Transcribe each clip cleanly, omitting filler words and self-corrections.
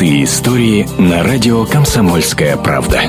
Простые истории на радио «Комсомольская правда».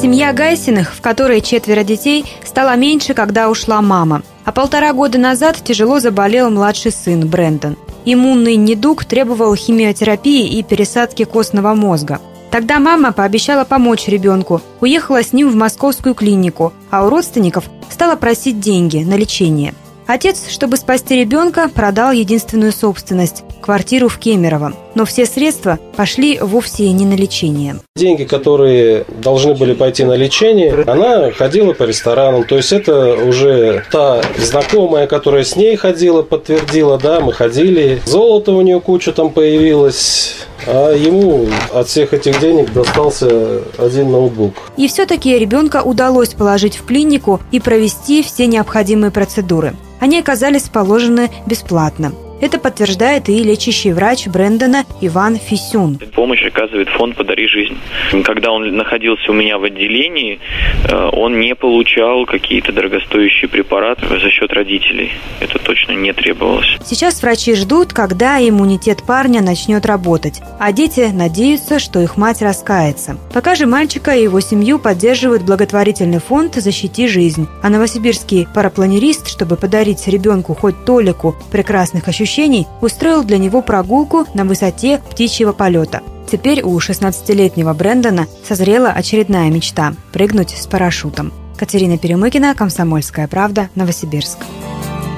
Семья Гайсиных, в которой 4 детей, стала меньше, когда ушла мама. А 1,5 года назад тяжело заболел младший сын Брэндон. Иммунный недуг требовал химиотерапии и пересадки костного мозга. Тогда мама пообещала помочь ребенку, уехала с ним в московскую клинику, а у родственников стала просить деньги на лечение. Отец, чтобы спасти ребенка, продал единственную собственность – квартиру в Кемерово. Но все средства пошли вовсе не на лечение. Деньги, которые должны были пойти на лечение, она ходила по ресторанам. То есть это уже та знакомая, которая с ней ходила, подтвердила, да, мы ходили. Золото у нее куча там появилось. А ему от всех этих денег достался один ноутбук. И все-таки ребенка удалось положить в клинику и провести все необходимые процедуры. Они оказались положены бесплатно. Это подтверждает и лечащий врач Брэндона Иван Фисюн. Помощь оказывает фонд «Подари жизнь». Когда он находился у меня в отделении, он не получал какие-то дорогостоящие препараты за счет родителей. Это точно не требовалось. Сейчас врачи ждут, когда иммунитет парня начнет работать. А дети надеются, что их мать раскается. Пока же мальчика и его семью поддерживает благотворительный фонд «Защити жизнь». А новосибирский парапланерист, чтобы подарить ребенку хоть толику прекрасных ощущений, устроил для него прогулку на высоте птичьего полета. Теперь у 16-летнего Брэндона созрела очередная мечта – прыгнуть с парашютом. Катерина Перемыкина, «Комсомольская правда», Новосибирск.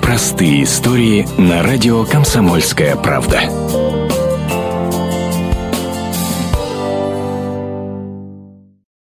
Простые истории на радио «Комсомольская правда».